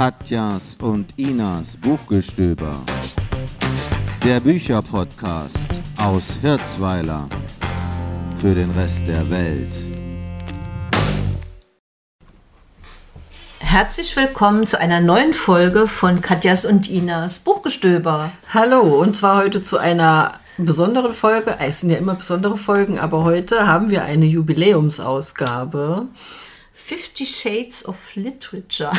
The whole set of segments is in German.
Katjas und Inas Buchgestöber, der Bücherpodcast aus Hirzweiler für den Rest der Welt. Herzlich willkommen zu einer neuen Folge von Katjas und Inas Buchgestöber. Hallo, und zwar heute zu einer besonderen Folge. Es sind ja immer besondere Folgen, aber heute haben wir eine Jubiläumsausgabe. 50 Shades of Literature.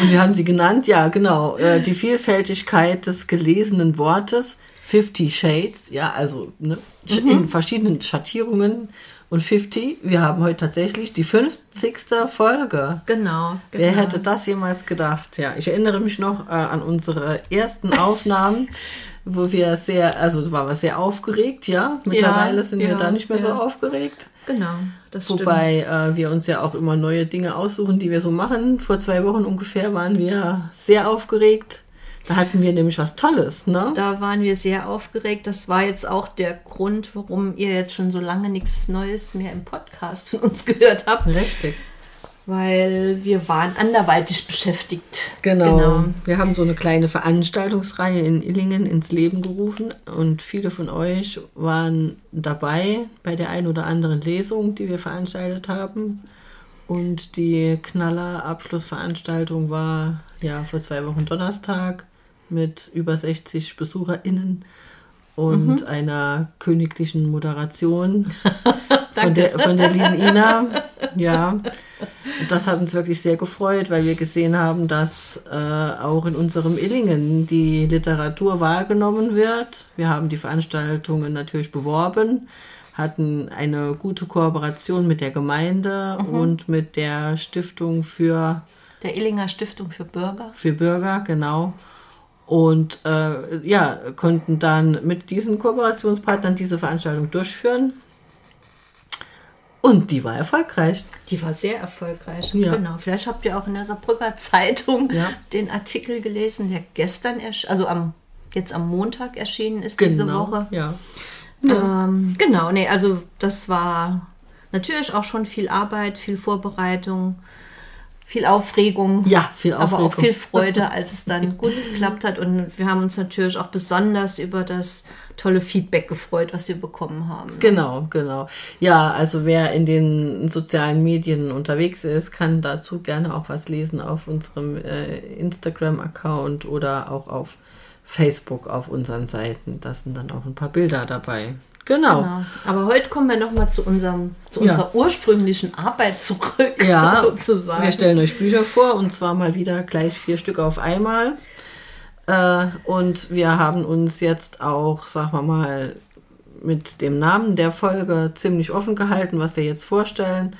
Und wir haben sie genannt, ja genau, die Vielfältigkeit des gelesenen Wortes, 50 Shades, ja, also ne, in verschiedenen Schattierungen und 50. Wir haben heute tatsächlich die 50. Folge. Genau. Wer hätte das jemals gedacht? Ja, ich erinnere mich noch an unsere ersten Aufnahmen, wo wir waren wir sehr aufgeregt, ja. Mittlerweile sind wir da nicht mehr so aufgeregt. Genau, das stimmt. Wobei wir uns ja auch immer neue Dinge aussuchen, die wir so machen. Vor 2 Wochen ungefähr waren wir sehr aufgeregt. Da hatten wir nämlich was Tolles, ne? Da waren wir sehr aufgeregt. Das war jetzt auch der Grund, warum ihr jetzt schon so lange nichts Neues mehr im Podcast von uns gehört habt. Richtig. Weil wir waren anderweitig beschäftigt. Genau. Wir haben so eine kleine Veranstaltungsreihe in Illingen ins Leben gerufen und viele von euch waren dabei bei der einen oder anderen Lesung, die wir veranstaltet haben. Und die Knaller-Abschlussveranstaltung war ja vor 2 Wochen Donnerstag mit über 60 BesucherInnen und einer königlichen Moderation von der lieben Ina. Ja, das hat uns wirklich sehr gefreut, weil wir gesehen haben, dass auch in unserem Illingen die Literatur wahrgenommen wird. Wir haben die Veranstaltungen natürlich beworben, hatten eine gute Kooperation mit der Gemeinde und mit der Stiftung der Illinger Stiftung für Bürger. Für Bürger, genau. Und konnten dann mit diesen Kooperationspartnern diese Veranstaltung durchführen. Und die war erfolgreich. Die war sehr erfolgreich, ja. Genau. Vielleicht habt ihr auch in der Saarbrücker Zeitung den Artikel gelesen, der gestern, am Montag erschienen ist, diese Woche. Ja. Ja. Also das war natürlich auch schon viel Arbeit, viel Vorbereitung, viel Aufregung, aber auch viel Freude, als es dann gut geklappt hat. Und wir haben uns natürlich auch besonders über das tolle Feedback gefreut, was wir bekommen haben. Genau. Ja, also wer in den sozialen Medien unterwegs ist, kann dazu gerne auch was lesen auf unserem Instagram-Account oder auch auf Facebook auf unseren Seiten. Da sind dann auch ein paar Bilder dabei. Genau. Aber heute kommen wir nochmal zu unserer ursprünglichen Arbeit zurück, sozusagen. Wir stellen euch Bücher vor, und zwar mal wieder gleich 4 Stück auf einmal. Und wir haben uns jetzt auch, sagen wir mal, mit dem Namen der Folge ziemlich offen gehalten, was wir jetzt vorstellen.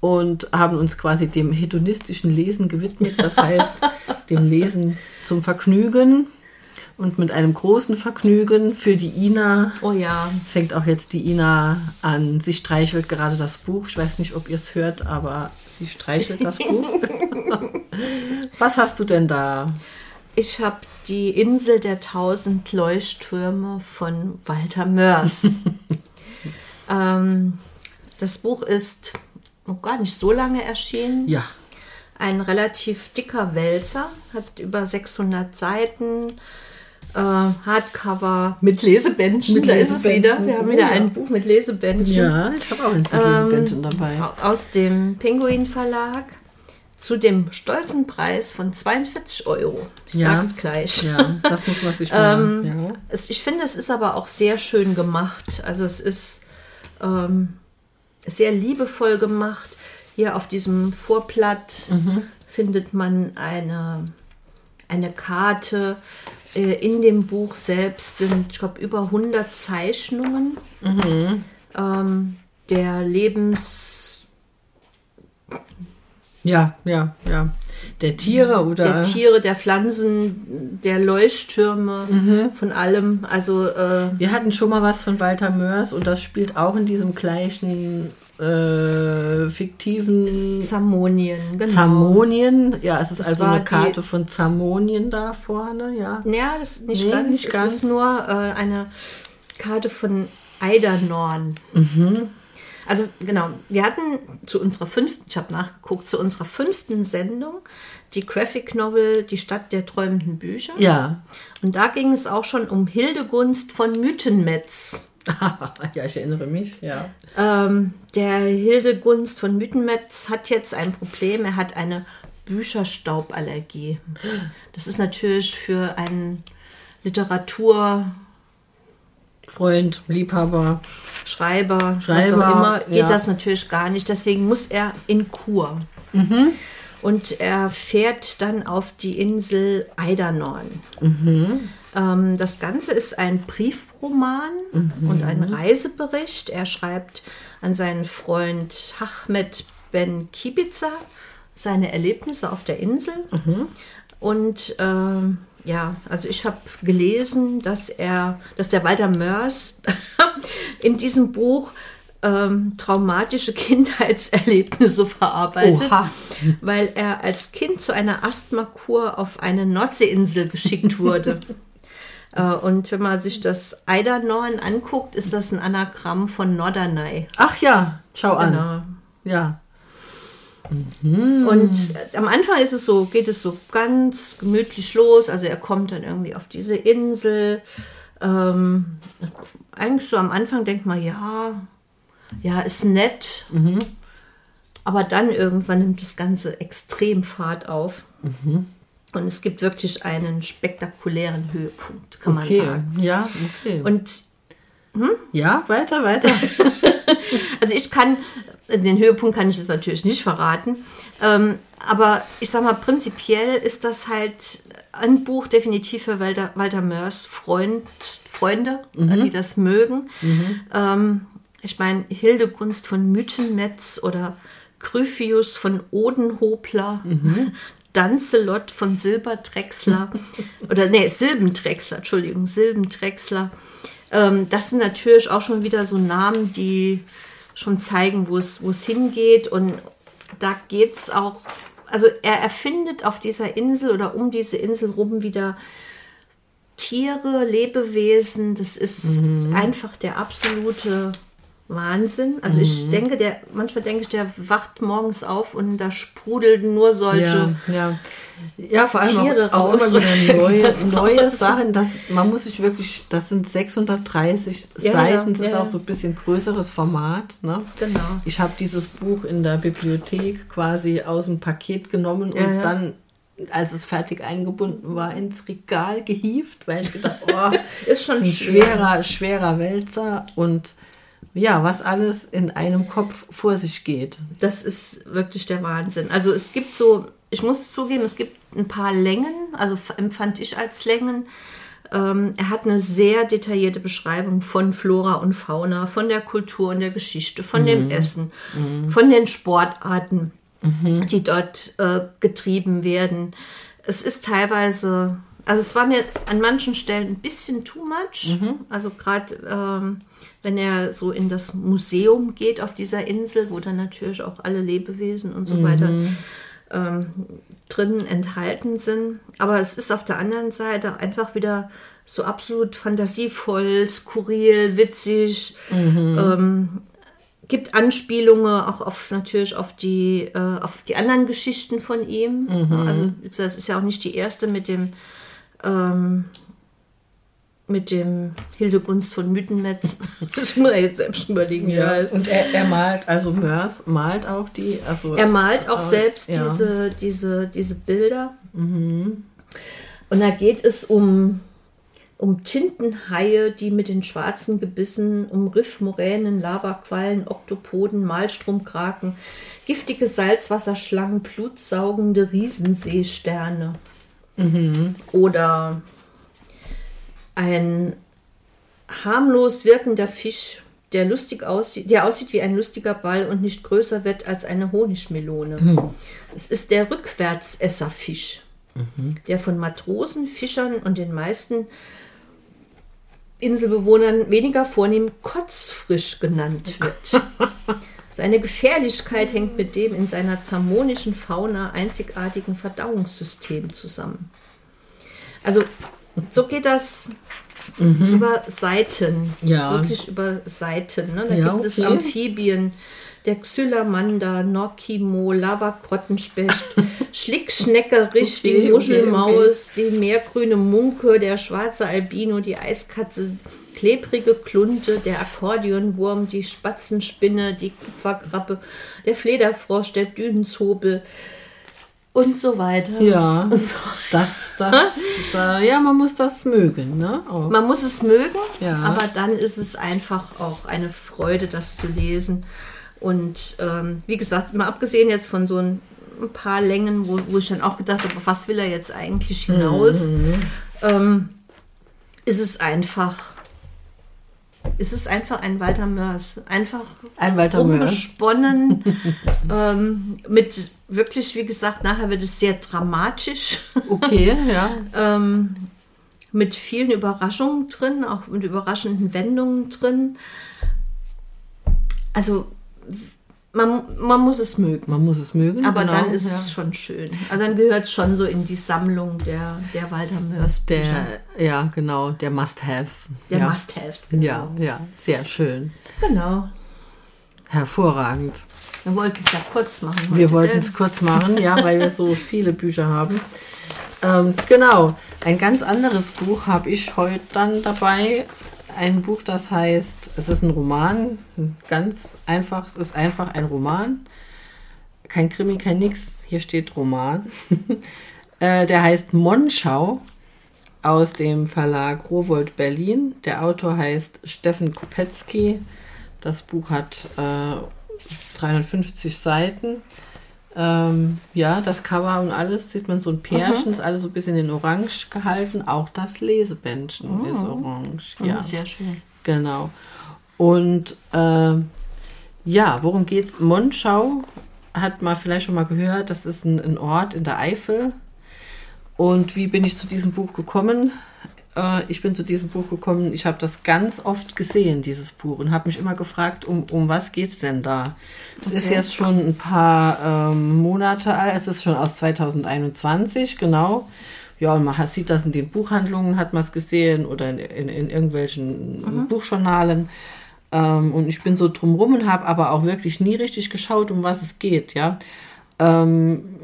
Und haben uns quasi dem hedonistischen Lesen gewidmet, das heißt dem Lesen zum Vergnügen. Und mit einem großen Vergnügen für die Ina. Oh ja. Fängt auch jetzt die Ina an. Sie streichelt gerade das Buch. Ich weiß nicht, ob ihr es hört, aber sie streichelt das Buch. Was hast du denn da? Ich habe die Insel der 1000 Leuchttürme von Walter Moers. Das Buch ist noch gar nicht so lange erschienen. Ja. Ein relativ dicker Wälzer. Hat über 600 Seiten. Hardcover mit Lesebändchen. Da ist es wieder. Wir haben wieder ein Buch mit Lesebändchen. Ja, ich habe auch ein Lesebändchen dabei. Aus dem Penguin Verlag zu dem stolzen Preis von 42 €. Ich sag's gleich. Ja, das muss man sich machen. Ich finde, es ist aber auch sehr schön gemacht. Also es ist sehr liebevoll gemacht. Hier auf diesem Vorblatt findet man eine Karte. In dem Buch selbst sind, ich glaube, über 100 Zeichnungen der Lebens... Ja. Der Tiere oder... Der Tiere, der Pflanzen, der Leuchttürme, von allem. Also wir hatten schon mal was von Walter Moers, und das spielt auch in diesem gleichen... fiktiven Zamonien, genau. Zamonien, ja, es ist das, also eine Karte von Zamonien da vorne, ja. Ja, das ist nicht ganz. Es ist nur eine Karte von Eydernorn. Also genau, wir hatten zu unserer fünften, ich habe nachgeguckt, zu unserer fünften Sendung die Graphic Novel Die Stadt der träumenden Bücher. Ja. Und da ging es auch schon um Hildegunst von Mythenmetz. Ja, ich erinnere mich, ja. Der Hildegunst von Mythenmetz hat jetzt ein Problem. Er hat eine Bücherstauballergie. Das ist natürlich für einen Literaturfreund, Liebhaber, Schreiber, was auch immer, geht das natürlich gar nicht. Deswegen muss er in Kur. Mhm. Und er fährt dann auf die Insel Eydernorn. Mhm. Das Ganze ist ein Briefroman und ein Reisebericht. Er schreibt an seinen Freund Ahmed Ben Kibica seine Erlebnisse auf der Insel. Mhm. Und ja, also ich habe gelesen, dass der Walter Moers in diesem Buch traumatische Kindheitserlebnisse verarbeitet, weil er als Kind zu einer Asthmakur auf eine Nordseeinsel geschickt wurde. Und wenn man sich das Eydernorn anguckt, ist das ein Anagramm von Norderney. Ach ja, schau genau. an. Ja. Mhm. Und am Anfang ist es so, geht es so ganz gemütlich los. Also er kommt dann irgendwie auf diese Insel. Eigentlich so am Anfang denkt man, ja, ist nett. Mhm. Aber dann irgendwann nimmt das Ganze extrem Fahrt auf. Mhm. Und es gibt wirklich einen spektakulären Höhepunkt, kann man sagen. Ja, okay. Und ja, weiter. Also ich kann, den Höhepunkt kann ich jetzt natürlich nicht verraten, aber ich sag mal, prinzipiell ist das halt ein Buch definitiv für Walter Moers Freunde, die das mögen. Mhm. Ich meine, Hildegunst von Mythenmetz oder Kryphius von Odenhopler, Danzelot von Silbendrechsler, Silbendrechsler. Das sind natürlich auch schon wieder so Namen, die schon zeigen, wo es hingeht. Und da geht es auch, also er erfindet auf dieser Insel oder um diese Insel rum wieder Tiere, Lebewesen. Das ist einfach der absolute Wahnsinn. Also ich denke, der wacht morgens auf und da sprudeln nur solche vor allem Tiere auch raus. Immer wieder neue Sachen. Man muss sich wirklich, das sind 630 Seiten, das ist auch so ein bisschen größeres Format. Ne? Genau. Ich habe dieses Buch in der Bibliothek quasi aus dem Paket genommen und dann, als es fertig eingebunden war, ins Regal gehievt, weil ich gedacht, ist schon ein schwerer Wälzer und ja, was alles in einem Kopf vor sich geht. Das ist wirklich der Wahnsinn. Also es gibt so, ich muss zugeben, es gibt ein paar Längen, also empfand ich als Längen. Er hat eine sehr detaillierte Beschreibung von Flora und Fauna, von der Kultur und der Geschichte, von dem Essen, von den Sportarten, die dort getrieben werden. Es ist teilweise, also es war mir an manchen Stellen ein bisschen too much. Mhm. Also gerade wenn er so in das Museum geht auf dieser Insel, wo dann natürlich auch alle Lebewesen und so weiter drin enthalten sind. Aber es ist auf der anderen Seite einfach wieder so absolut fantasievoll, skurril, witzig. Gibt Anspielungen auch auf die anderen Geschichten von ihm. Also das ist ja auch nicht die erste mit dem Hildegunst von Mythenmetz. Das muss man jetzt selbst überlegen. Ja. Und er malt, also Moers malt auch die... Also er malt auch selbst diese Bilder. Mhm. Und da geht es um Tintenhaie, die mit den schwarzen Gebissen, um Riffmoränen, Lavaquallen, Oktopoden, Malstromkraken, giftige Salzwasserschlangen, blutsaugende Riesenseesterne. Oder... ein harmlos wirkender Fisch, der aussieht wie ein lustiger Ball und nicht größer wird als eine Honigmelone. Es ist der Rückwärtsesserfisch, der von Matrosen, Fischern und den meisten Inselbewohnern weniger vornehm kotzfrisch genannt wird. Seine Gefährlichkeit hängt mit dem in seiner zamonischen Fauna einzigartigen Verdauungssystem zusammen. Also so geht das über Seiten, wirklich über Seiten. Ne? Da gibt es Amphibien, der Xylamanda, Norkimo, Lavakottenspecht, Schlickschneckerich, die Muschelmaus, die meergrüne Munke, der schwarze Albino, die Eiskatze, klebrige Klunte, der Akkordeonwurm, die Spatzenspinne, die Kupfergrappe, der Flederfrosch, der Dünenzobel und so weiter. Ja, und so weiter. Man muss das mögen. Ne? Auch. Man muss es mögen, aber dann ist es einfach auch eine Freude, das zu lesen. Und wie gesagt, mal abgesehen jetzt von so ein paar Längen, wo ich dann auch gedacht habe, was will er jetzt eigentlich hinaus, ist es einfach ein Walter Moers. Einfach ein Walter rumgesponnen. Mit wirklich, wie gesagt, nachher wird es sehr dramatisch. Okay, ja. Mit vielen Überraschungen drin, auch mit überraschenden Wendungen drin. Also man muss es mögen. Man muss es mögen, aber genau, dann ist es schon schön. Also dann gehört es schon so in die Sammlung der Walter Moers Bücher. Ja, genau, der Must-Haves. Must-Haves, genau. Ja, sehr schön. Genau. Hervorragend. Wir wollten es ja kurz machen. Wir wollten es kurz machen, weil wir so viele Bücher haben. Genau, ein ganz anderes Buch habe ich heute dann dabei. Ein Buch, das heißt, es ist ein Roman, ganz einfach, es ist einfach ein Roman, kein Krimi, kein Nix, hier steht Roman, der heißt Monschau, aus dem Verlag Rowohlt Berlin, der Autor heißt Steffen Kopetzky, das Buch hat 350 Seiten, das Cover und alles, sieht man so ein Pärchen, ist alles so ein bisschen in Orange gehalten. Auch das Lesebändchen ist orange. Ja. Sehr schön. Genau. Und worum geht's? Monschau hat man vielleicht schon mal gehört, das ist ein Ort in der Eifel. Und wie bin ich zu diesem Buch gekommen? Ich habe das ganz oft gesehen, dieses Buch, und habe mich immer gefragt, um was geht's denn da? Es ist jetzt schon ein paar Monate alt, es ist schon aus 2021, genau. Ja, und man sieht das in den Buchhandlungen, hat man es gesehen, oder in irgendwelchen Buchjournalen. Und ich bin so drumrum und habe aber auch wirklich nie richtig geschaut, um was es geht, ja.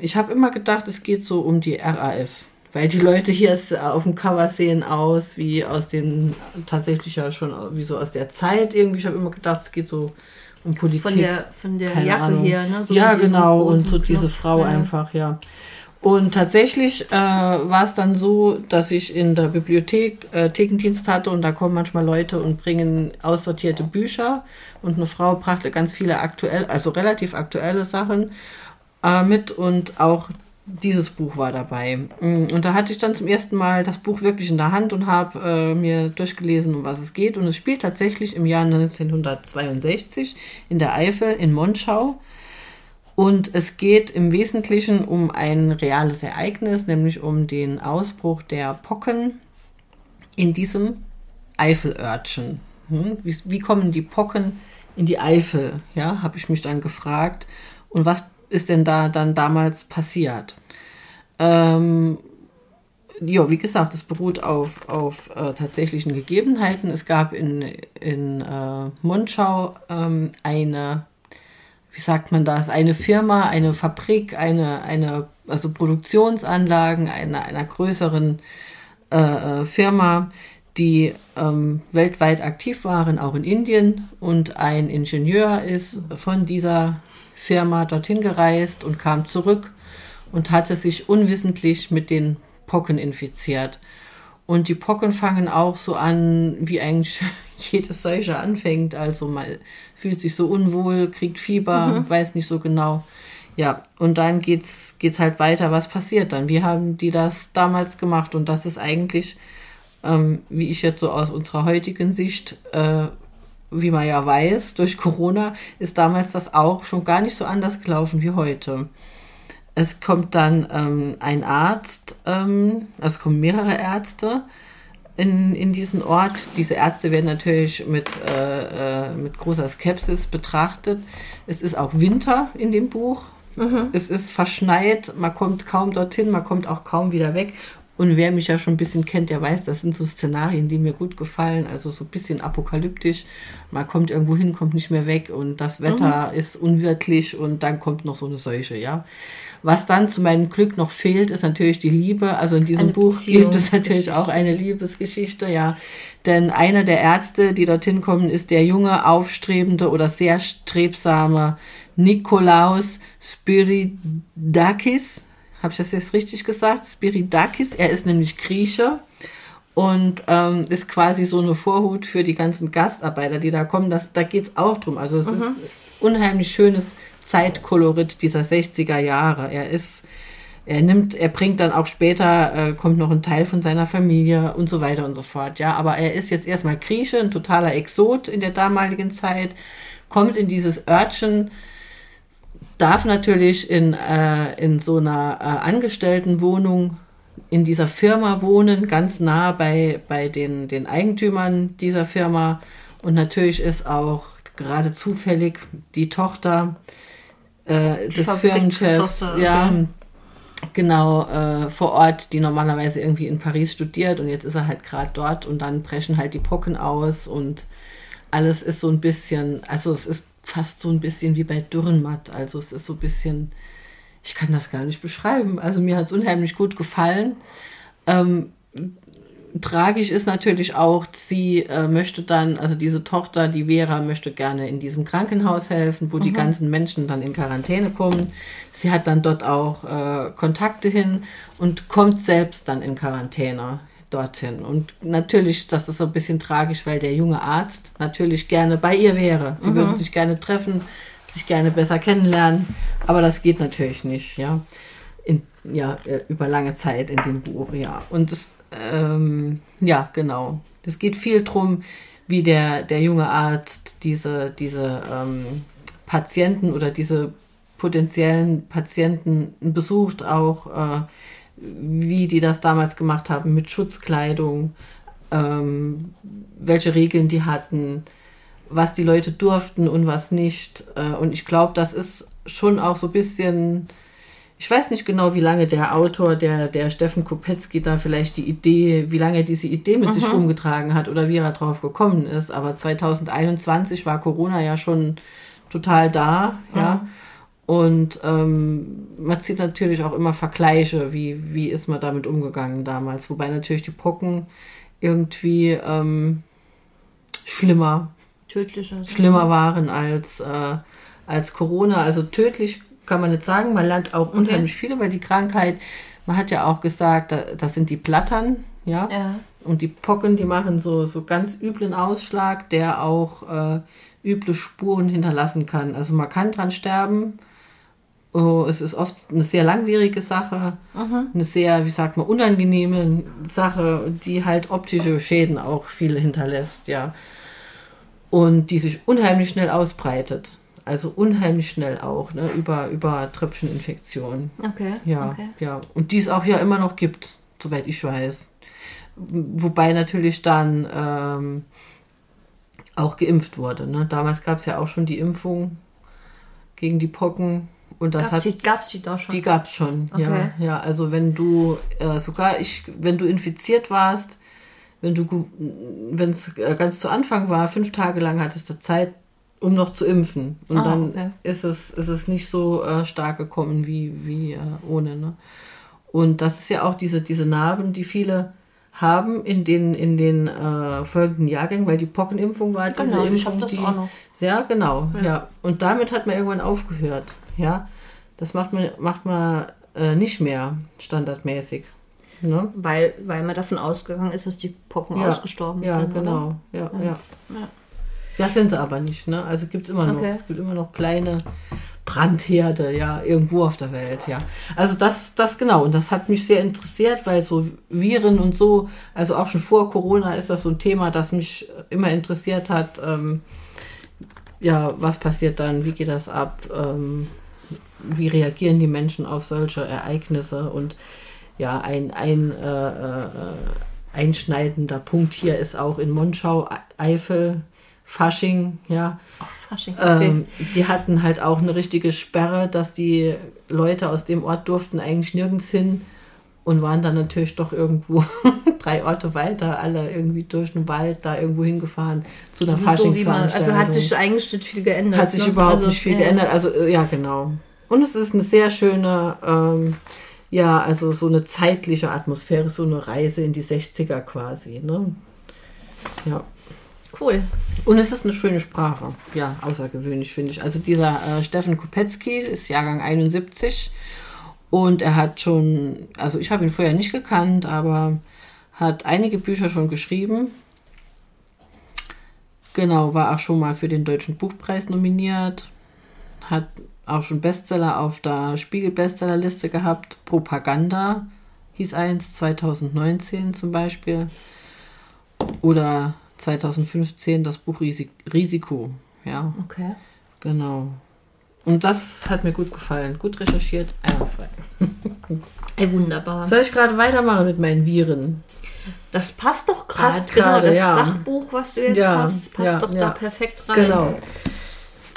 Ich habe immer gedacht, es geht so um die RAF. Weil die Leute hier auf dem Cover sehen aus wie aus den, tatsächlich ja schon wie so aus der Zeit irgendwie. Ich habe immer gedacht, es geht so um Politik. Von der Jacke her, ne? So ja, genau. Und so diese Frau einfach, ja. Und tatsächlich war es dann so, dass ich in der Bibliothek Thekendienst hatte und da kommen manchmal Leute und bringen aussortierte Bücher. Und eine Frau brachte ganz viele relativ aktuelle Sachen mit und auch dieses Buch war dabei. Und da hatte ich dann zum ersten Mal das Buch wirklich in der Hand und habe mir durchgelesen, um was es geht. Und es spielt tatsächlich im Jahr 1962 in der Eifel, in Monschau. Und es geht im Wesentlichen um ein reales Ereignis, nämlich um den Ausbruch der Pocken in diesem Eifelörtchen. Wie kommen die Pocken in die Eifel? Ja, habe ich mich dann gefragt. Und was ist denn da dann damals passiert? Wie gesagt, es beruht auf tatsächlichen Gegebenheiten. Es gab in Monschau eine Firma, eine Fabrik, also Produktionsanlagen einer größeren Firma, die weltweit aktiv waren, auch in Indien. Und ein Ingenieur ist von dieser Firma dorthin gereist und kam zurück und hatte sich unwissentlich mit den Pocken infiziert. Und die Pocken fangen auch so an, wie eigentlich jede Seuche anfängt. Also man fühlt sich so unwohl, kriegt Fieber, weiß nicht so genau. Ja, und dann geht's halt weiter. Was passiert dann? Wie haben die das damals gemacht? Und das ist eigentlich, wie ich jetzt so aus unserer heutigen Sicht wie man ja weiß, durch Corona ist damals das auch schon gar nicht so anders gelaufen wie heute. Es kommt dann ein Arzt, es kommen mehrere Ärzte in diesen Ort. Diese Ärzte werden natürlich mit großer Skepsis betrachtet. Es ist auch Winter in dem Buch. Es ist verschneit, man kommt kaum dorthin, man kommt auch kaum wieder weg. Und wer mich ja schon ein bisschen kennt, der weiß, das sind so Szenarien, die mir gut gefallen. Also so ein bisschen apokalyptisch. Man kommt irgendwo hin, kommt nicht mehr weg und das Wetter ist unwirklich und dann kommt noch so eine Seuche, ja. Was dann zu meinem Glück noch fehlt, ist natürlich die Liebe. Also in diesem Buch gibt es natürlich auch eine Liebesgeschichte, ja. Denn einer der Ärzte, die dorthin kommen, ist der junge, aufstrebende oder sehr strebsame Nikolaus Spiridakis. Habe ich das jetzt richtig gesagt? Spiridakis, er ist nämlich Grieche und ist quasi so eine Vorhut für die ganzen Gastarbeiter, die da kommen. Da geht es auch drum. Also es ist unheimlich schönes Zeitkolorit dieser 60er Jahre. Er bringt dann auch später, kommt noch ein Teil von seiner Familie und so weiter und so fort. Ja, aber er ist jetzt erstmal Grieche, ein totaler Exot in der damaligen Zeit, kommt in dieses Örtchen, darf natürlich in so einer Angestelltenwohnung in dieser Firma wohnen, ganz nah bei den Eigentümern dieser Firma. Und natürlich ist auch gerade zufällig die Tochter des Firmenchefs, vor Ort, die normalerweise irgendwie in Paris studiert und jetzt ist er halt gerade dort und dann brechen halt die Pocken aus und alles ist so ein bisschen, also es ist fast so ein bisschen wie bei Dürrenmatt, also es ist so ein bisschen, ich kann das gar nicht beschreiben, also mir hat es unheimlich gut gefallen. Tragisch ist natürlich auch, sie möchte dann, also diese Tochter, die Vera, möchte gerne in diesem Krankenhaus helfen, wo die ganzen Menschen dann in Quarantäne kommen. Sie hat dann dort auch Kontakte hin und kommt selbst dann in Quarantäne dorthin. Und natürlich, das ist so ein bisschen tragisch, weil der junge Arzt natürlich gerne bei ihr wäre. Sie würden sich gerne treffen, sich gerne besser kennenlernen, aber das geht natürlich nicht, ja. Über lange Zeit in dem Buch, ja. Und es es geht viel drum, wie der junge Arzt diese Patienten oder diese potenziellen Patienten besucht, auch wie die das damals gemacht haben mit Schutzkleidung, welche Regeln die hatten, was die Leute durften und was nicht. Und ich glaube, das ist schon auch so ein bisschen... Ich weiß nicht genau, wie lange der Autor, der Steffen Kopetzky, da vielleicht die Idee, wie lange er diese Idee mit sich rumgetragen hat oder wie er drauf gekommen ist. Aber 2021 war Corona ja schon total da, ja. Und man zieht natürlich auch immer Vergleiche, wie ist man damit umgegangen damals. Wobei natürlich die Pocken irgendwie schlimmer waren als Corona. Also tödlich kann man nicht sagen, man lernt auch unheimlich viel über die Krankheit. Man hat ja auch gesagt, das sind die Blattern, ja? Ja. Und die Pocken, die machen so ganz üblen Ausschlag, der auch üble Spuren hinterlassen kann. Also man kann dran sterben. Oh, es ist oft eine sehr langwierige Sache, eine sehr, unangenehme Sache, die halt optische Schäden auch viele hinterlässt, ja. Und die sich unheimlich schnell ausbreitet. Also unheimlich schnell auch, ne? über Tröpfcheninfektionen. Okay. Ja, okay. Ja. Und die es auch ja immer noch gibt, soweit ich weiß. Wobei natürlich dann auch geimpft wurde. Ne? Damals gab es ja auch schon die Impfung gegen die Pocken. Und das gab's die da schon? Die gab es schon, okay. Ja. Also wenn du wenn du infiziert warst, wenn es ganz zu Anfang war, 5 Tage lang hattest du Zeit, um noch zu impfen. Und dann ist es nicht so stark gekommen wie ohne. Ne? Und das ist ja auch diese Narben, die viele haben in den folgenden Jahrgängen, weil die Pockenimpfung war diese Impfung. Ich hab das auch noch. Ja, genau. Ja. Und damit hat man irgendwann aufgehört. Ja? Das macht man nicht mehr standardmäßig. Ne? Weil man davon ausgegangen ist, dass die Pocken ausgestorben sind. Genau. Oder? Ja. Das sind sie aber nicht, ne? Also gibt es immer noch. Es gibt immer noch kleine Brandherde, ja, irgendwo auf der Welt, ja. Also das genau. Und das hat mich sehr interessiert, weil so Viren und so, also auch schon vor Corona ist das so ein Thema, das mich immer interessiert hat. Was passiert dann? Wie geht das ab? Wie reagieren die Menschen auf solche Ereignisse? Und ja, ein einschneidender Punkt hier ist auch in Monschau, Eifel, Fasching, ja. Oh, Fasching, okay. Die hatten halt auch eine richtige Sperre, dass die Leute aus dem Ort durften eigentlich nirgends hin, und waren dann natürlich doch irgendwo 3 Orte weiter, alle irgendwie durch den Wald da irgendwo hingefahren zu einer Faschingsveranstaltung. Also hat sich eigentlich viel geändert. Hat sich überhaupt also, nicht viel geändert. Also ja, genau. Und es ist eine sehr schöne, ja, also so eine zeitliche Atmosphäre, so eine Reise in die 60er quasi, ne? Ja. Cool. Und es ist eine schöne Sprache. Ja, außergewöhnlich, finde ich. Also dieser Steffen Kopetzky ist Jahrgang 71 und er hat schon, also ich habe ihn vorher nicht gekannt, aber hat einige Bücher schon geschrieben. Genau, war auch schon mal für den Deutschen Buchpreis nominiert, hat auch schon Bestseller auf der Spiegel-Bestsellerliste gehabt. Propaganda hieß eins, 2019 zum Beispiel. Oder 2015 das Buch Risiko. Ja. Okay. Genau. Und das hat mir gut gefallen. Gut recherchiert, einwandfrei. Wunderbar. Soll ich gerade weitermachen mit meinen Viren? Das passt doch gerade. Genau, das ja. Sachbuch, was du jetzt hast, passt doch da perfekt rein. Genau.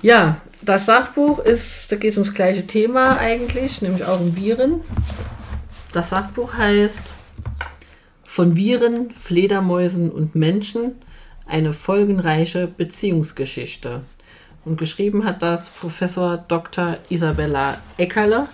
Ja, das Sachbuch ist, da geht es ums gleiche Thema eigentlich, nämlich auch um Viren. Das Sachbuch heißt Von Viren, Fledermäusen und Menschen – eine folgenreiche Beziehungsgeschichte. Und geschrieben hat das Professor Dr. Isabella Eckerle.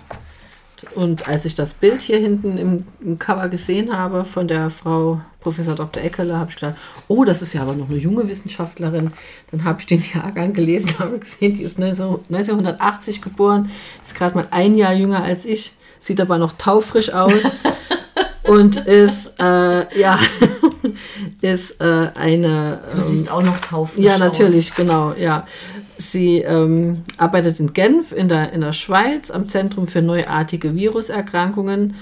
Und als ich das Bild hier hinten im Cover gesehen habe von der Frau Professor Dr. Eckerle, habe ich gedacht, oh, das ist ja aber noch eine junge Wissenschaftlerin. Dann habe ich den Jahrgang gelesen, habe gesehen, die ist 1980 geboren, ist gerade mal ein Jahr jünger als ich, sieht aber noch taufrisch aus und ist, ja, ist eine... Du siehst auch noch taufrisch aus. Ja, natürlich, genau, ja. Sie arbeitet in Genf in der Schweiz am Zentrum für neuartige Viruserkrankungen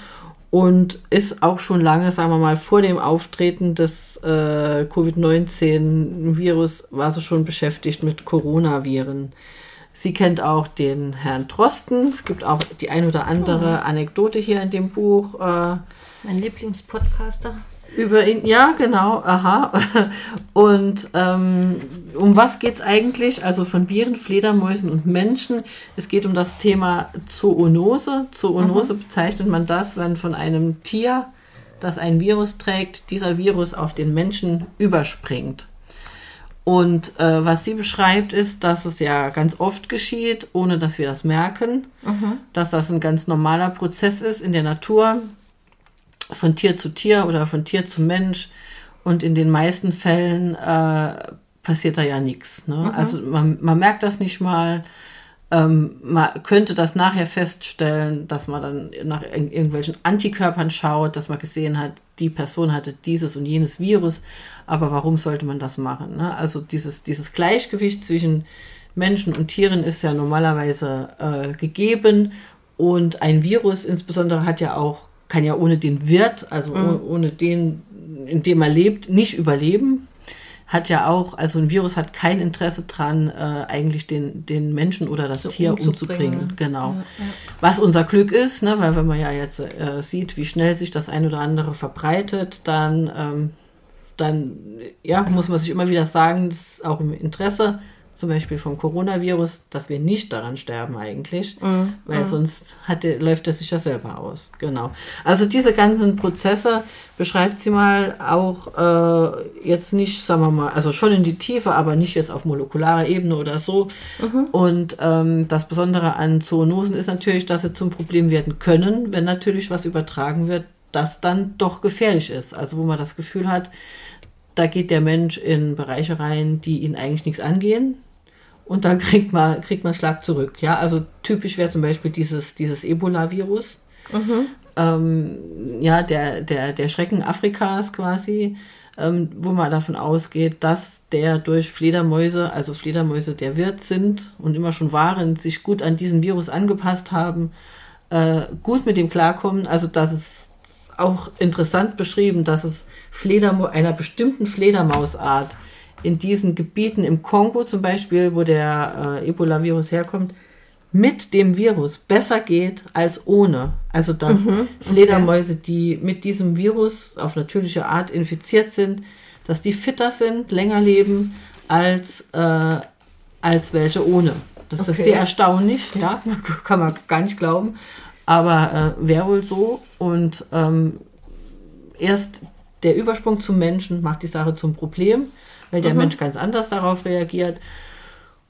und ist auch schon lange, sagen wir mal, vor dem Auftreten des Covid-19-Virus war sie schon beschäftigt mit Coronaviren. Sie kennt auch den Herrn Drosten. Es gibt auch die ein oder andere Anekdote hier in dem Buch. Mein Lieblingspodcaster. Über ihn, ja, genau, aha. Und um was geht es eigentlich? Also von Viren, Fledermäusen und Menschen. Es geht um das Thema Zoonose. Zoonose bezeichnet man das, wenn von einem Tier, das ein Virus trägt, dieser Virus auf den Menschen überspringt. Und was sie beschreibt, ist, dass es ja ganz oft geschieht, ohne dass wir das merken, dass das ein ganz normaler Prozess ist in der Natur, von Tier zu Tier oder von Tier zu Mensch, und in den meisten Fällen passiert da ja nichts. Ne? Also man merkt das nicht mal, man könnte das nachher feststellen, dass man dann nach irgendwelchen Antikörpern schaut, dass man gesehen hat, die Person hatte dieses und jenes Virus, aber warum sollte man das machen? Ne? Also dieses Gleichgewicht zwischen Menschen und Tieren ist ja normalerweise gegeben, und ein Virus insbesondere kann ja ohne den Wirt, also ohne den, in dem er lebt, nicht überleben. Hat ja auch, also ein Virus hat kein Interesse dran, eigentlich den Menschen oder das Tier umzubringen. Genau. Ja. Was unser Glück ist, ne, weil wenn man ja jetzt sieht, wie schnell sich das ein oder andere verbreitet, dann ja, muss man sich immer wieder sagen, das ist auch im Interesse, zum Beispiel vom Coronavirus, dass wir nicht daran sterben eigentlich, weil sonst läuft er sich ja selber aus. Genau. Also diese ganzen Prozesse beschreibt sie mal auch jetzt nicht, sagen wir mal, also schon in die Tiefe, aber nicht jetzt auf molekularer Ebene oder so. Und das Besondere an Zoonosen ist natürlich, dass sie zum Problem werden können, wenn natürlich was übertragen wird, das dann doch gefährlich ist. Also wo man das Gefühl hat, da geht der Mensch in Bereiche rein, die ihn eigentlich nichts angehen. Und dann kriegt man Schlag zurück. Ja, also typisch wäre zum Beispiel dieses Ebola-Virus. Ja, der Schrecken Afrikas quasi, wo man davon ausgeht, dass der durch Fledermäuse, also Fledermäuse der Wirt sind und immer schon waren, sich gut an diesen Virus angepasst haben, gut mit dem klarkommen. Also das ist auch interessant beschrieben, dass es einer bestimmten Fledermausart in diesen Gebieten im Kongo zum Beispiel, wo der Ebola-Virus herkommt, mit dem Virus besser geht als ohne. Also dass Fledermäuse, die mit diesem Virus auf natürliche Art infiziert sind, dass die fitter sind, länger leben als welche ohne. Das ist sehr erstaunlich, ja, kann man gar nicht glauben. Aber wäre wohl so. Und erst der Übersprung zum Menschen macht die Sache zum Problem, weil der Mensch ganz anders darauf reagiert.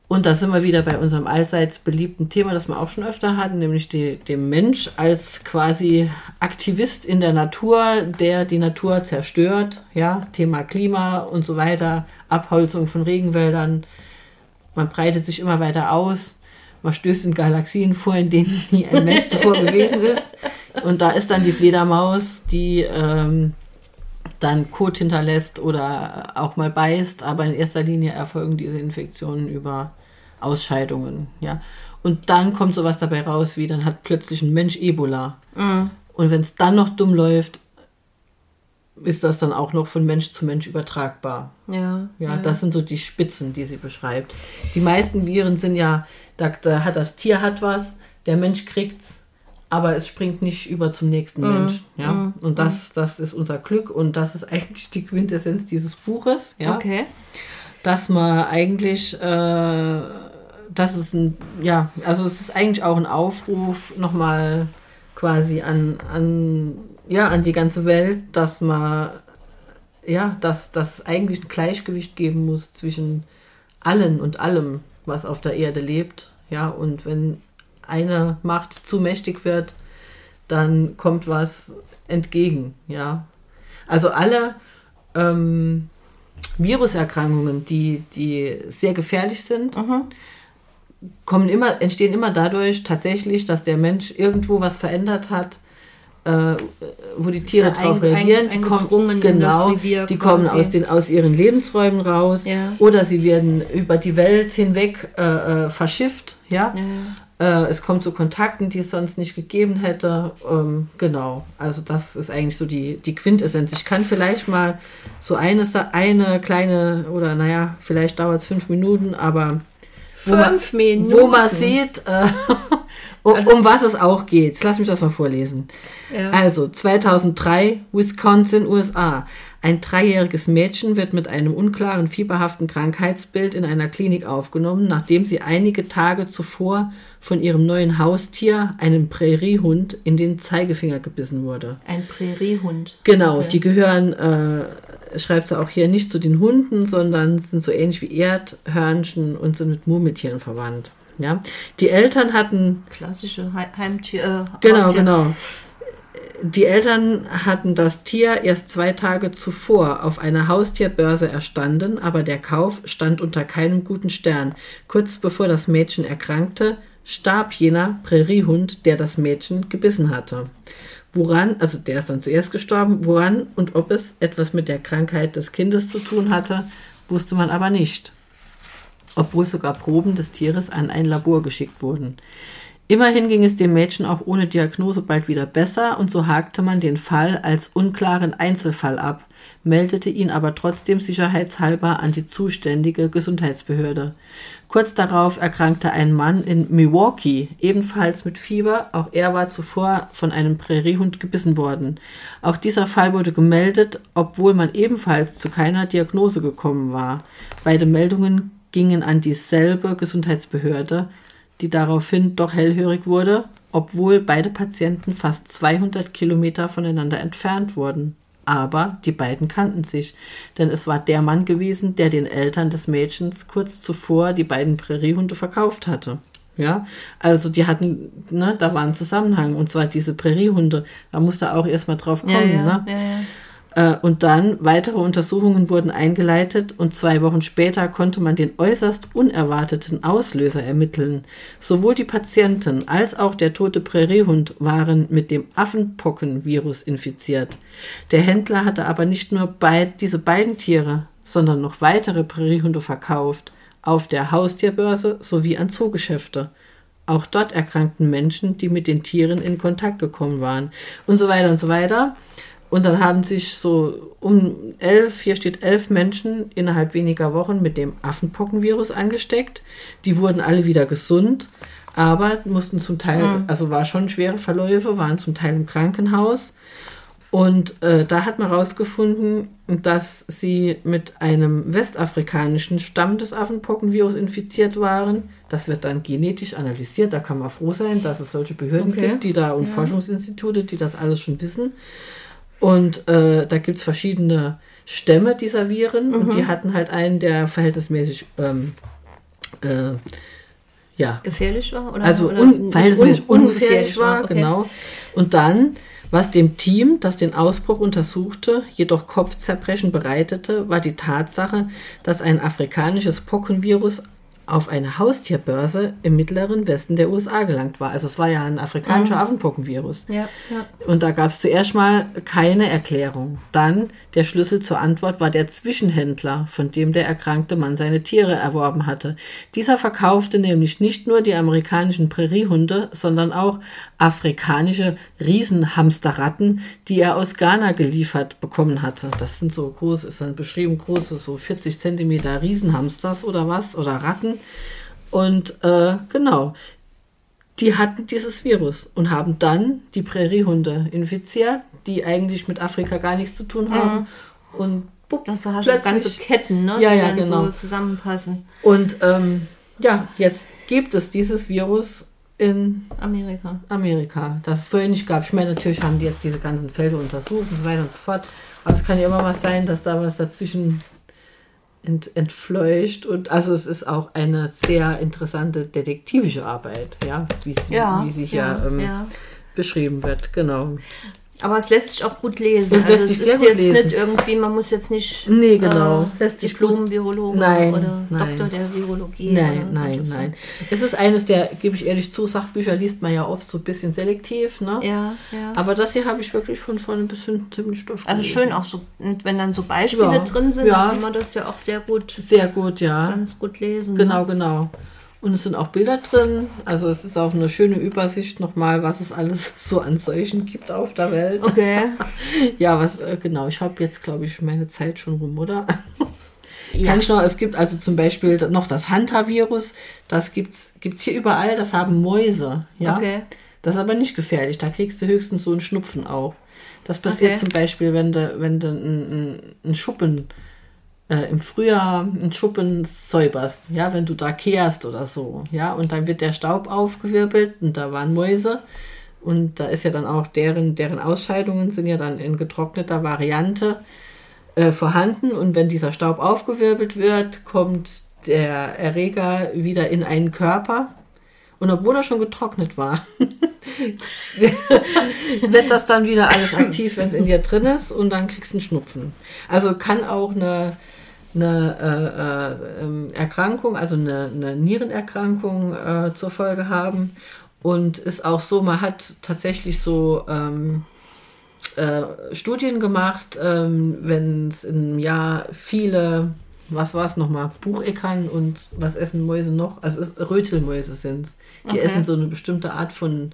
Und da sind wir wieder bei unserem allseits beliebten Thema, das wir auch schon öfter hatten, nämlich dem Mensch als quasi Aktivist in der Natur, der die Natur zerstört. Ja, Thema Klima und so weiter, Abholzung von Regenwäldern. Man breitet sich immer weiter aus. Man stößt in Galaxien vor, in denen nie ein Mensch zuvor gewesen ist. Und da ist dann die Fledermaus, die dann Kot hinterlässt oder auch mal beißt. Aber in erster Linie erfolgen diese Infektionen über Ausscheidungen, ja. Und dann kommt sowas dabei raus, wie dann hat plötzlich ein Mensch Ebola. Mhm. Und wenn es dann noch dumm läuft, ist das dann auch noch von Mensch zu Mensch übertragbar. Ja, das sind so die Spitzen, die sie beschreibt. Die meisten Viren sind ja, da hat das Tier hat was, der Mensch kriegt's, aber es springt nicht über zum nächsten Mensch. Ja? Und das ist unser Glück und das ist eigentlich die Quintessenz dieses Buches. Ja? Okay. Dass man eigentlich, es ist eigentlich auch ein Aufruf nochmal quasi an die ganze Welt, dass man, dass eigentlich ein Gleichgewicht geben muss zwischen allen und allem, was auf der Erde lebt, ja, und wenn eine Macht zu mächtig wird, dann kommt was entgegen, ja. Also alle Viruserkrankungen, die sehr gefährlich sind, entstehen immer dadurch tatsächlich, dass der Mensch irgendwo was verändert hat, wo die Tiere drauf reagieren, die kommen aus ihren Lebensräumen raus, ja, oder sie werden über die Welt hinweg verschifft, ja. Es kommt zu Kontakten, die es sonst nicht gegeben hätte, also das ist eigentlich so die Quintessenz. Ich kann vielleicht mal so vielleicht dauert es 5 Minuten, aber wo man sieht, um was es auch geht. Lass mich das mal vorlesen. Ja. Also, 2003, Wisconsin, USA. Ein 3-jähriges Mädchen wird mit einem unklaren, fieberhaften Krankheitsbild in einer Klinik aufgenommen, nachdem sie einige Tage zuvor von ihrem neuen Haustier, einem Präriehund, in den Zeigefinger gebissen wurde. Ein Präriehund. Genau, die gehören, schreibt sie auch hier, nicht zu den Hunden, sondern sind so ähnlich wie Erdhörnchen und sind mit Murmeltieren verwandt. Ja, die Eltern hatten klassische Heimtier. Genau. Die Eltern hatten das Tier erst 2 Tage zuvor auf einer Haustierbörse erstanden, aber der Kauf stand unter keinem guten Stern. Kurz bevor das Mädchen erkrankte, starb jener Präriehund, der das Mädchen gebissen hatte. Der ist dann zuerst gestorben. Woran und ob es etwas mit der Krankheit des Kindes zu tun hatte, wusste man aber nicht, obwohl sogar Proben des Tieres an ein Labor geschickt wurden. Immerhin ging es dem Mädchen auch ohne Diagnose bald wieder besser und so hakte man den Fall als unklaren Einzelfall ab, meldete ihn aber trotzdem sicherheitshalber an die zuständige Gesundheitsbehörde. Kurz darauf erkrankte ein Mann in Milwaukee, ebenfalls mit Fieber, auch er war zuvor von einem Präriehund gebissen worden. Auch dieser Fall wurde gemeldet, obwohl man ebenfalls zu keiner Diagnose gekommen war. Beide Meldungen gingen an dieselbe Gesundheitsbehörde, die daraufhin doch hellhörig wurde, obwohl beide Patienten fast 200 Kilometer voneinander entfernt wurden. Aber die beiden kannten sich, denn es war der Mann gewesen, der den Eltern des Mädchens kurz zuvor die beiden Präriehunde verkauft hatte. Ja, also die hatten, da war ein Zusammenhang, und zwar diese Präriehunde, da musste auch erstmal drauf kommen, Und dann weitere Untersuchungen wurden eingeleitet und 2 Wochen später konnte man den äußerst unerwarteten Auslöser ermitteln. Sowohl die Patienten als auch der tote Präriehund waren mit dem Affenpockenvirus infiziert. Der Händler hatte aber nicht nur diese beiden Tiere, sondern noch weitere Präriehunde verkauft, auf der Haustierbörse sowie an Zoogeschäfte. Auch dort erkrankten Menschen, die mit den Tieren in Kontakt gekommen waren. Und so weiter und so weiter. Und dann haben sich so 11 Menschen innerhalb weniger Wochen mit dem Affenpockenvirus angesteckt. Die wurden alle wieder gesund, aber mussten zum Teil, war schon schwere Verläufe, waren zum Teil im Krankenhaus. Und da hat man rausgefunden, dass sie mit einem westafrikanischen Stamm des Affenpockenvirus infiziert waren, Das wird dann genetisch analysiert. Da kann man froh sein, dass es solche Behörden gibt, die da und Forschungsinstitute, die das alles schon wissen. Und da gibt es verschiedene Stämme dieser Viren. Mhm. Und die hatten halt einen, der verhältnismäßig gefährlich war? Oder also verhältnismäßig ungefährlich war, genau. Und dann, was dem Team, das den Ausbruch untersuchte, jedoch Kopfzerbrechen bereitete, war die Tatsache, dass ein afrikanisches Pockenvirus auf eine Haustierbörse im mittleren Westen der USA gelangt war. Also es war ja ein afrikanischer Affenpockenvirus. Ja. Und da gab es zuerst mal keine Erklärung. Dann der Schlüssel zur Antwort war der Zwischenhändler, von dem der erkrankte Mann seine Tiere erworben hatte. Dieser verkaufte nämlich nicht nur die amerikanischen Präriehunde, sondern auch afrikanische Riesenhamsterratten, die er aus Ghana geliefert bekommen hatte. Das sind so groß, ist dann beschrieben, große, so 40 Zentimeter Riesenhamsters oder was, oder Ratten. Und die hatten dieses Virus und haben dann die Präriehunde infiziert, die eigentlich mit Afrika gar nichts zu tun haben. Mhm. Und so hast du ganze Ketten, ne? Ja, die dann so zusammenpassen. Und jetzt gibt es dieses Virus in Amerika. Das es vorher nicht gab. Ich meine, natürlich haben die jetzt diese ganzen Felder untersucht und so weiter und so fort. Aber es kann ja immer was sein, dass da was dazwischen entfleucht, und also es ist auch eine sehr interessante detektivische Arbeit, wie sie beschrieben wird, genau. Aber es lässt sich auch gut lesen. Nicht irgendwie, man muss jetzt nicht Diplom-Virologe oder Doktor der Virologie. Nein. Es ist eines der, gebe ich ehrlich zu, Sachbücher liest man ja oft so ein bisschen selektiv, ne? Ja. Aber das hier habe ich wirklich schon vorne ein bisschen ziemlich durchgelesen. Also schön auch so, wenn dann so Beispiele drin sind, dann kann man das ja auch ganz gut lesen. Genau. Und es sind auch Bilder drin, also es ist auch eine schöne Übersicht nochmal, was es alles so an Seuchen gibt auf der Welt. Okay. Ich habe jetzt, glaube ich, meine Zeit schon rum, oder? Ja. Es gibt also zum Beispiel noch das Hantavirus, das gibt's hier überall, das haben Mäuse, ja. Okay. Das ist aber nicht gefährlich, da kriegst du höchstens so einen Schnupfen auch. Das passiert zum Beispiel, wenn du einen Schuppen im Frühjahr einen Schuppen säuberst, ja, wenn du da kehrst oder so, ja, und dann wird der Staub aufgewirbelt und da waren Mäuse und da ist ja dann auch deren Ausscheidungen sind ja dann in getrockneter Variante vorhanden, und wenn dieser Staub aufgewirbelt wird, kommt der Erreger wieder in einen Körper. Und obwohl er schon getrocknet war, wird das dann wieder alles aktiv, wenn es in dir drin ist, und dann kriegst du einen Schnupfen. Also kann auch eine Erkrankung, also eine Nierenerkrankung zur Folge haben. Und ist auch so, man hat tatsächlich so Studien gemacht, wenn es im Jahr viele... Was war es nochmal? Bucheckern und was essen Mäuse noch? Also Rötelmäuse sind es. Die essen so eine bestimmte Art von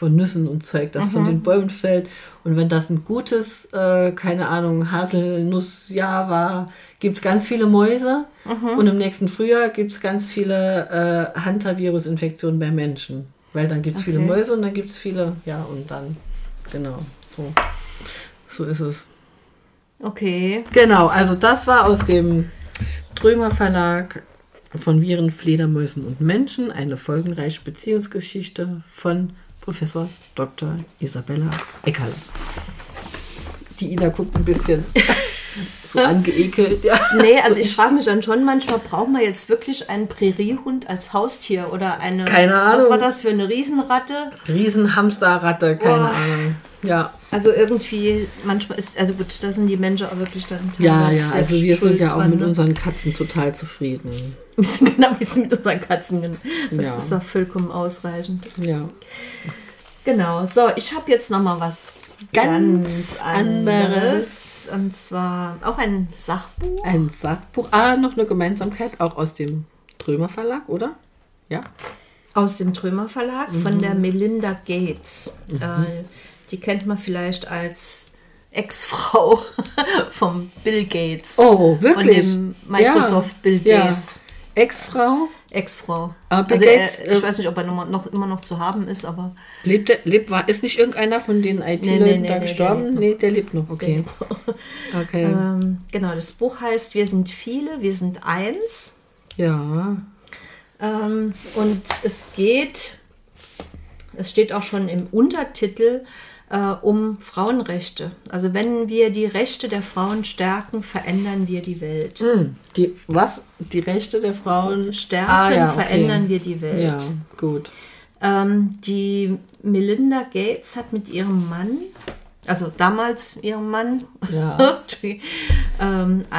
Nüssen und Zeug, das von den Bäumen fällt. Und wenn das ein gutes, Haselnussjahr war, gibt es ganz viele Mäuse. Mhm. Und im nächsten Frühjahr gibt es ganz viele Hantavirus-Infektionen bei Menschen. Weil dann gibt es viele Mäuse und dann gibt es viele, So ist es. Okay. Genau, also das war aus dem Droemer Verlag von Viren, Fledermäusen und Menschen, eine folgenreiche Beziehungsgeschichte von Professor Dr. Isabella Eckerle. Die Ina guckt ein bisschen so angeekelt. Ja. Nee, also ich frage mich dann schon manchmal, brauchen wir jetzt wirklich einen Präriehund als Haustier oder eine... Keine Ahnung. Was war das für eine Riesenratte? Riesenhamsterratte, keine Ahnung. Ja. Also irgendwie, manchmal ist, also gut, da sind die Menschen auch wirklich dann... also wir sind ja auch mit unseren Katzen total zufrieden. Wir sind mit unseren Katzen, das ist auch vollkommen ausreichend. Ja. Genau, so, ich habe jetzt nochmal was ganz anderes. Und zwar auch ein Sachbuch. Ein Sachbuch, noch eine Gemeinsamkeit, auch aus dem Droemer Verlag, oder? Ja. Aus dem Droemer Verlag von der Melinda Gates. Die kennt man vielleicht als Ex-Frau von Bill Gates. Oh, wirklich? Von dem Microsoft Bill Gates. Ja. Ex-Frau. Also Gates, ich weiß nicht, ob er immer noch zu haben ist, aber... Ist nicht irgendeiner von den IT-Leuten gestorben? Nee, der lebt noch. Okay. Okay. Das Buch heißt Wir sind viele, wir sind eins. Ja. Und es geht, es steht auch schon im Untertitel, um Frauenrechte. Also wenn wir die Rechte der Frauen stärken, verändern wir die Welt. Die was? Die Rechte der Frauen stärken, verändern wir die Welt. Ja, gut. Die Melinda Gates hat mit ihrem Mann, also damals ihrem Mann,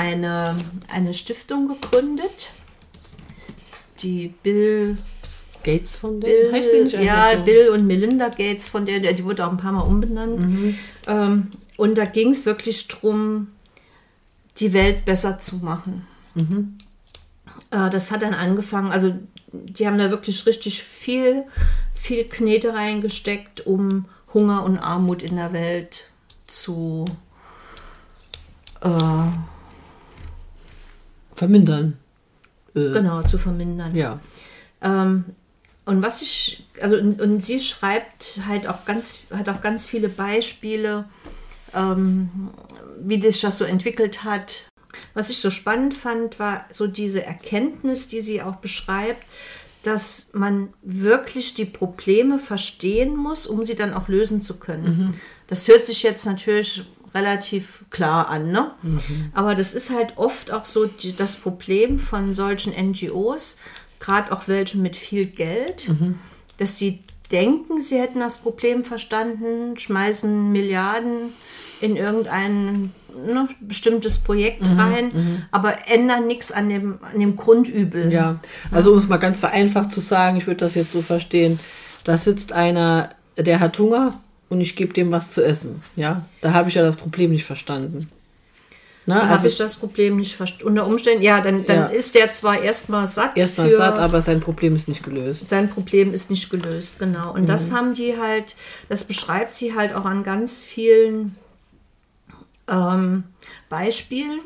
eine Stiftung gegründet. Die Bill Gates Foundation? Bill und Melinda Gates, von der, die wurde auch ein paar Mal umbenannt. Mhm. Und da ging es wirklich darum, die Welt besser zu machen. Mhm. Das hat dann angefangen, also die haben da wirklich richtig viel Knete reingesteckt, um Hunger und Armut in der Welt zu vermindern. Genau, zu vermindern. Ja. Und was ich, also und sie schreibt halt auch ganz viele Beispiele, wie sich das so entwickelt hat. Was ich so spannend fand, war so diese Erkenntnis, die sie auch beschreibt, dass man wirklich die Probleme verstehen muss, um sie dann auch lösen zu können. Mhm. Das hört sich jetzt natürlich relativ klar an, ne? Mhm. Aber das ist halt oft auch so das Problem von solchen NGOs, gerade auch welche mit viel Geld, mhm, dass sie denken, sie hätten das Problem verstanden, schmeißen Milliarden in irgendein bestimmtes Projekt rein, aber ändern nichts an dem Grundübel. Ja, also um es mal ganz vereinfacht zu sagen, ich würde das jetzt so verstehen, da sitzt einer, der hat Hunger und ich gebe dem was zu essen. Ja, da habe ich ja das Problem nicht verstanden. Unter Umständen, dann ist der zwar erstmal satt. Aber sein Problem ist nicht gelöst. Genau. Und das haben die halt, das beschreibt sie halt auch an ganz vielen Beispielen,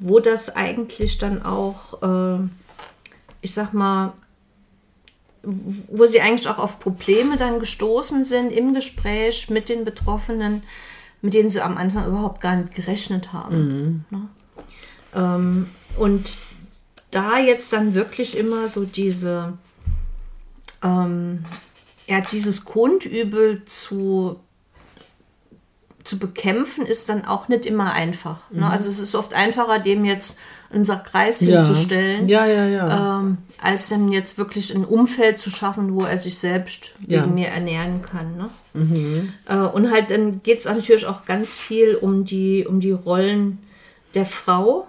wo das eigentlich dann auch, wo sie eigentlich auch auf Probleme dann gestoßen sind im Gespräch mit den Betroffenen, mit denen sie am Anfang überhaupt gar nicht gerechnet haben. Mhm. Ne? Und da jetzt dann wirklich immer so diese, dieses Grundübel zu bekämpfen, ist dann auch nicht immer einfach. Ne? Mhm. Also es ist oft einfacher, dem jetzt einen Sack Reis hinzustellen, als dann jetzt wirklich ein Umfeld zu schaffen, wo er sich selbst wegen mir ernähren kann. Ne? Mhm. Und halt dann geht es natürlich auch ganz viel um die Rollen der Frau,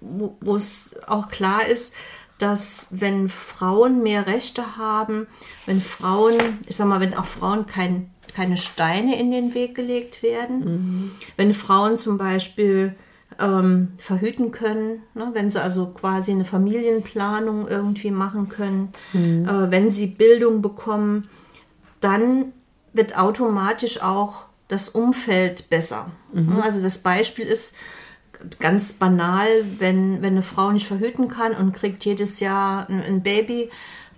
wo es auch klar ist, dass wenn Frauen mehr Rechte haben, wenn auch Frauen keine Steine in den Weg gelegt werden. Mhm. Wenn Frauen zum Beispiel verhüten können, ne? Wenn sie also quasi eine Familienplanung irgendwie machen können, wenn sie Bildung bekommen, dann wird automatisch auch das Umfeld besser. Mhm. Also das Beispiel ist ganz banal, wenn eine Frau nicht verhüten kann und kriegt jedes Jahr ein Baby,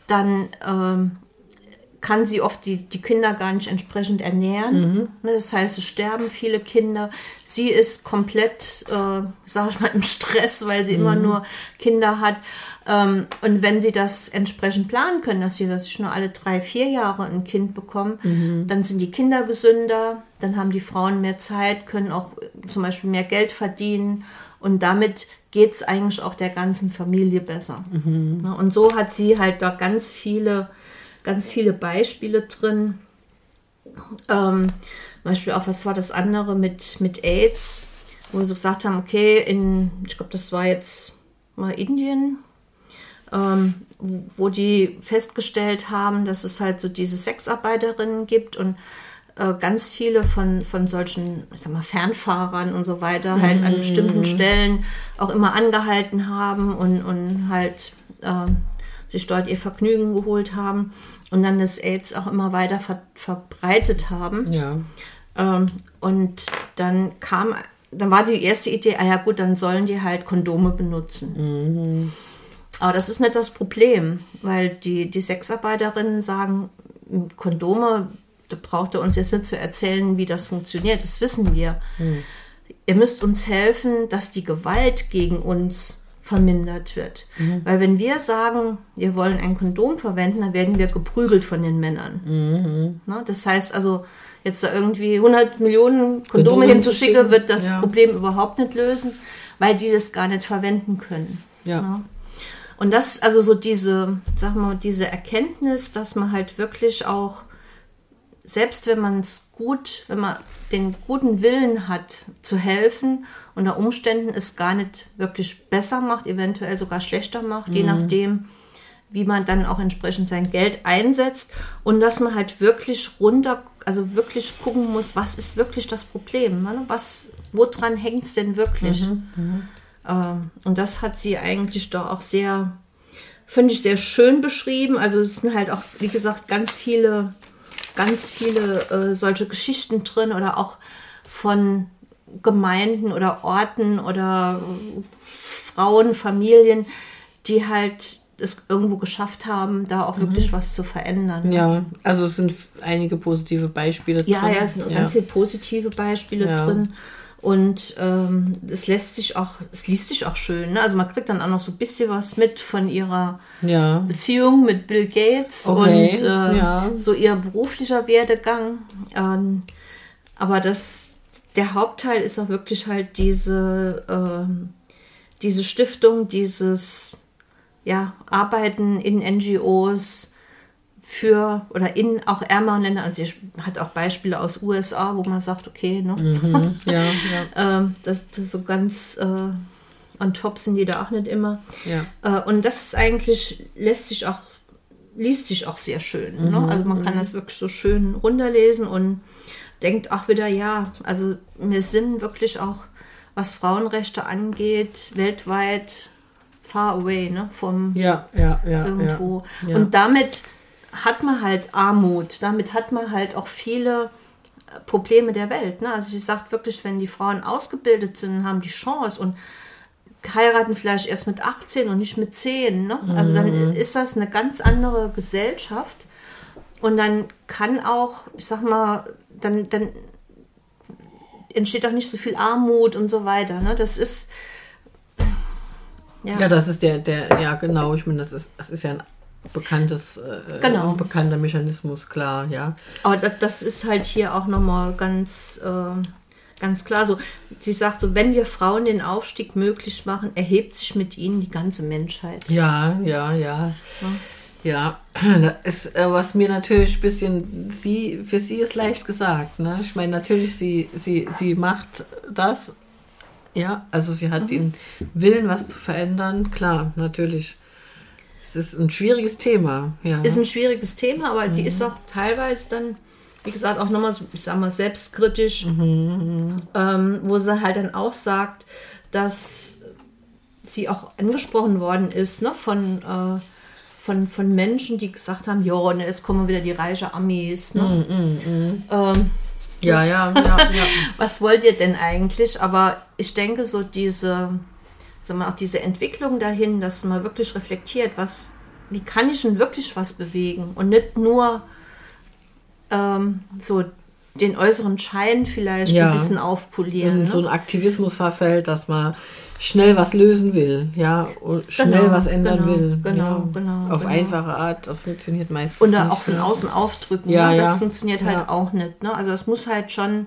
dann kann sie oft die Kinder gar nicht entsprechend ernähren. Mhm. Das heißt, es sterben viele Kinder. Sie ist komplett, im Stress, weil sie immer nur Kinder hat. Und wenn sie das entsprechend planen können, dass sie nur alle 3-4 Jahre ein Kind bekommen, dann sind die Kinder gesünder, dann haben die Frauen mehr Zeit, können auch zum Beispiel mehr Geld verdienen. Und damit geht es eigentlich auch der ganzen Familie besser. Mhm. Und so hat sie halt da ganz viele Beispiele drin. Zum Beispiel auch, was war das andere mit AIDS, wo sie gesagt haben, okay, ich glaube, das war jetzt mal Indien, wo die festgestellt haben, dass es halt so diese Sexarbeiterinnen gibt und ganz viele von solchen, Fernfahrern und so weiter halt an bestimmten Stellen auch immer angehalten haben und halt sich dort ihr Vergnügen geholt haben und dann das AIDS auch immer weiter verbreitet haben. Ja. Und dann war die erste Idee, dann sollen die halt Kondome benutzen. Mhm. Aber das ist nicht das Problem, weil die Sexarbeiterinnen sagen, Kondome, da braucht ihr uns jetzt nicht zu erzählen, wie das funktioniert, das wissen wir. Mhm. Ihr müsst uns helfen, dass die Gewalt gegen uns vermindert wird. Mhm. Weil wenn wir sagen, wir wollen ein Kondom verwenden, dann werden wir geprügelt von den Männern. Mhm. Ne? Das heißt also, jetzt da irgendwie 100 Millionen Kondome hinzuschicken, wird das Problem überhaupt nicht lösen, weil die das gar nicht verwenden können. Ja. Ne? Und das, also so diese, sag mal, diese Erkenntnis, dass man halt wirklich auch, selbst wenn man es gut, wenn man den guten Willen hat, zu helfen, unter Umständen es gar nicht wirklich besser macht, eventuell sogar schlechter macht, je nachdem, wie man dann auch entsprechend sein Geld einsetzt. Und dass man halt wirklich wirklich gucken muss, was ist wirklich das Problem? Ne? Woran hängt es denn wirklich? Mhm, und das hat sie eigentlich doch auch sehr, finde ich, sehr schön beschrieben. Also es sind halt auch, wie gesagt, ganz viele solche Geschichten drin oder auch von Gemeinden oder Orten oder Frauen, Familien, die halt es irgendwo geschafft haben, da auch wirklich was zu verändern. Ja, also es sind einige positive Beispiele drin. Ja, es sind ganz viele positive Beispiele drin. Und es liest sich auch schön. Ne? Also man kriegt dann auch noch so ein bisschen was mit von ihrer Beziehung mit Bill Gates und so ihr beruflicher Werdegang. Aber der Hauptteil ist auch wirklich halt diese Stiftung, dieses Arbeiten in NGOs, für oder in auch ärmeren Ländern, also ich hatte auch Beispiele aus USA, wo man sagt, okay, ne? Das so ganz on top sind die da auch nicht immer. Ja. Und das ist eigentlich, liest sich auch sehr schön. Ne? Also man kann das wirklich so schön runterlesen und denkt auch wieder, also wir sind wirklich auch, was Frauenrechte angeht, weltweit far away, ne? Vom irgendwo. Ja. Und damit hat man halt Armut, damit hat man halt auch viele Probleme der Welt. Ne? Also sie sagt wirklich, wenn die Frauen ausgebildet sind, haben die Chance und heiraten vielleicht erst mit 18 und nicht mit 10. Ne? Also dann ist das eine ganz andere Gesellschaft und dann kann auch, ich sag mal, dann entsteht auch nicht so viel Armut und so weiter. Ne? Das ist das ist genau, ich meine, das ist ja ein bekannter Mechanismus, klar, ja. Aber das ist halt hier auch nochmal ganz klar so. Sie sagt so, wenn wir Frauen den Aufstieg möglich machen, erhebt sich mit ihnen die ganze Menschheit. Ja. Das ist, was mir natürlich ein bisschen, für sie ist leicht gesagt, ne? Ich meine, natürlich, sie macht das, ja, also sie hat den Willen, was zu verändern, klar, natürlich. Das ist ein schwieriges Thema. Ja. Ist ein schwieriges Thema, aber die ist auch teilweise dann, wie gesagt, auch nochmal, ich sag mal, selbstkritisch, wo sie halt dann auch sagt, dass sie auch angesprochen worden ist, ne, von Menschen, die gesagt haben, ja, jetzt kommen wieder die reichen Amis. Ne? Was wollt ihr denn eigentlich? Aber ich denke, so diese Entwicklung dahin, dass man wirklich reflektiert, wie kann ich denn wirklich was bewegen und nicht nur so den äußeren Schein vielleicht ein bisschen aufpolieren. So ein Aktivismus verfällt, dass man schnell was lösen will, und schnell was ändern will. Genau, auf einfache Art, das funktioniert meistens nicht. Oder auch von außen aufdrücken, das funktioniert halt auch nicht. Ne? Also es muss halt schon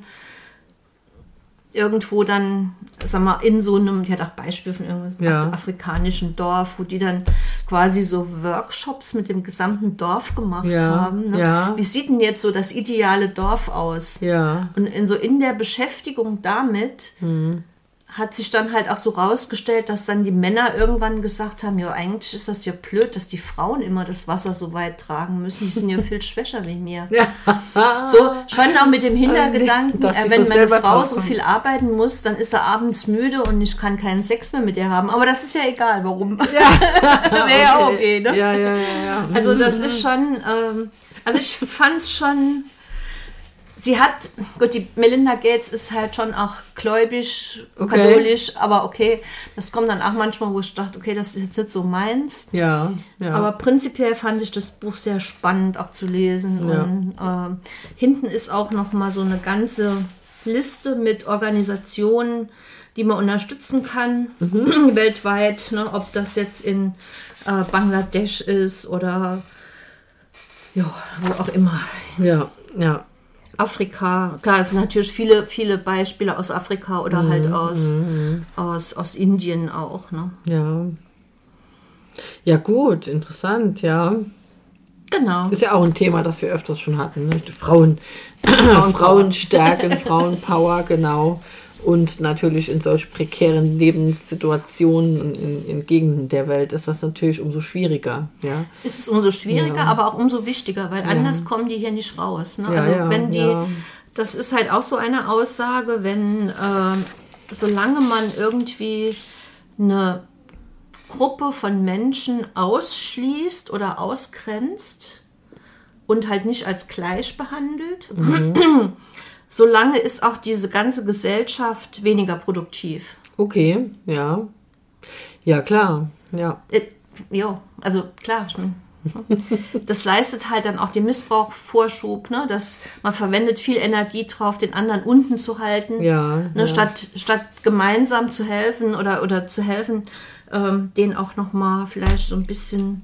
irgendwo dann, sag mal, in so einem, ich hatte auch Beispiel von irgendeinem afrikanischen Dorf, wo die dann quasi so Workshops mit dem gesamten Dorf gemacht haben. Ne? Ja. Wie sieht denn jetzt so das ideale Dorf aus? Ja. Und in der Beschäftigung damit hat sich dann halt auch so rausgestellt, dass dann die Männer irgendwann gesagt haben, ja, eigentlich ist das ja blöd, dass die Frauen immer das Wasser so weit tragen müssen. Die sind ja viel schwächer wie mir. Ja. So, schon auch mit dem Hintergedanken, wenn meine Frau so viel arbeiten muss, dann ist er abends müde und ich kann keinen Sex mehr mit ihr haben. Aber das ist ja egal, warum. Ja, okay. Ne? Ja. Also das ist schon, also ich fand es schon, die Melinda Gates ist halt schon auch gläubig, katholisch, aber okay, das kommt dann auch manchmal, wo ich dachte, okay, das ist jetzt nicht so meins. Ja. Aber prinzipiell fand ich das Buch sehr spannend auch zu lesen. Ja. Und hinten ist auch nochmal so eine ganze Liste mit Organisationen, die man unterstützen kann, weltweit, ne? Ob das jetzt in Bangladesch ist oder ja, wo auch immer. Ja, ja. Afrika, klar, es sind natürlich viele Beispiele aus Afrika oder halt aus Indien auch. Ne? Ja. Ja, gut, interessant, ja. Genau. Ist ja auch ein Thema, das wir öfters schon hatten. Ne? Frauenstärken, Frauenpower, genau. Und natürlich in solch prekären Lebenssituationen und in Gegenden der Welt ist das natürlich umso schwieriger. Ja? Ist es umso schwieriger, ja, aber auch umso wichtiger, weil anders kommen die hier nicht raus. Ne? Ja, also wenn die, das ist halt auch so eine Aussage, wenn solange man irgendwie eine Gruppe von Menschen ausschließt oder ausgrenzt und halt nicht als gleich behandelt, solange ist auch diese ganze Gesellschaft weniger produktiv. Okay, ja. Ja, klar, ja. Ja, also klar. Das leistet halt dann auch den Missbrauchvorschub, ne? Dass man verwendet viel Energie drauf, den anderen unten zu halten, statt gemeinsam zu helfen oder zu helfen, den auch nochmal vielleicht so ein bisschen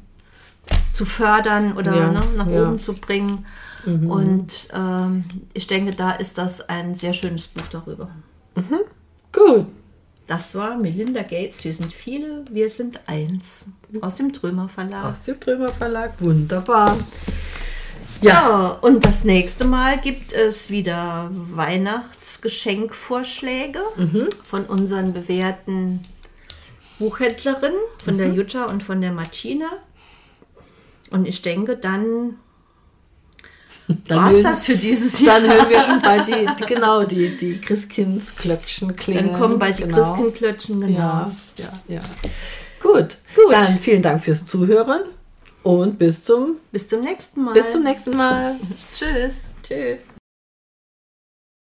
zu fördern oder nach oben zu bringen. Mhm. Und ich denke, da ist das ein sehr schönes Buch darüber. Mhm. Gut. Das war Melinda Gates, Wir sind viele, wir sind eins. Aus dem Droemer Verlag. Aus dem Droemer Verlag, wunderbar. Ja. So, und das nächste Mal gibt es wieder Weihnachtsgeschenkvorschläge von unseren bewährten Buchhändlerinnen, von der Jutta und von der Martina. Und ich denke, dann war es das für dieses Jahr. Dann hören wir schon bald die Christkindsglöckchen klingen. Dann kommen bald die Christkindsglöckchen, genau. Ja. Gut, dann vielen Dank fürs Zuhören und bis zum nächsten Mal. Tschüss.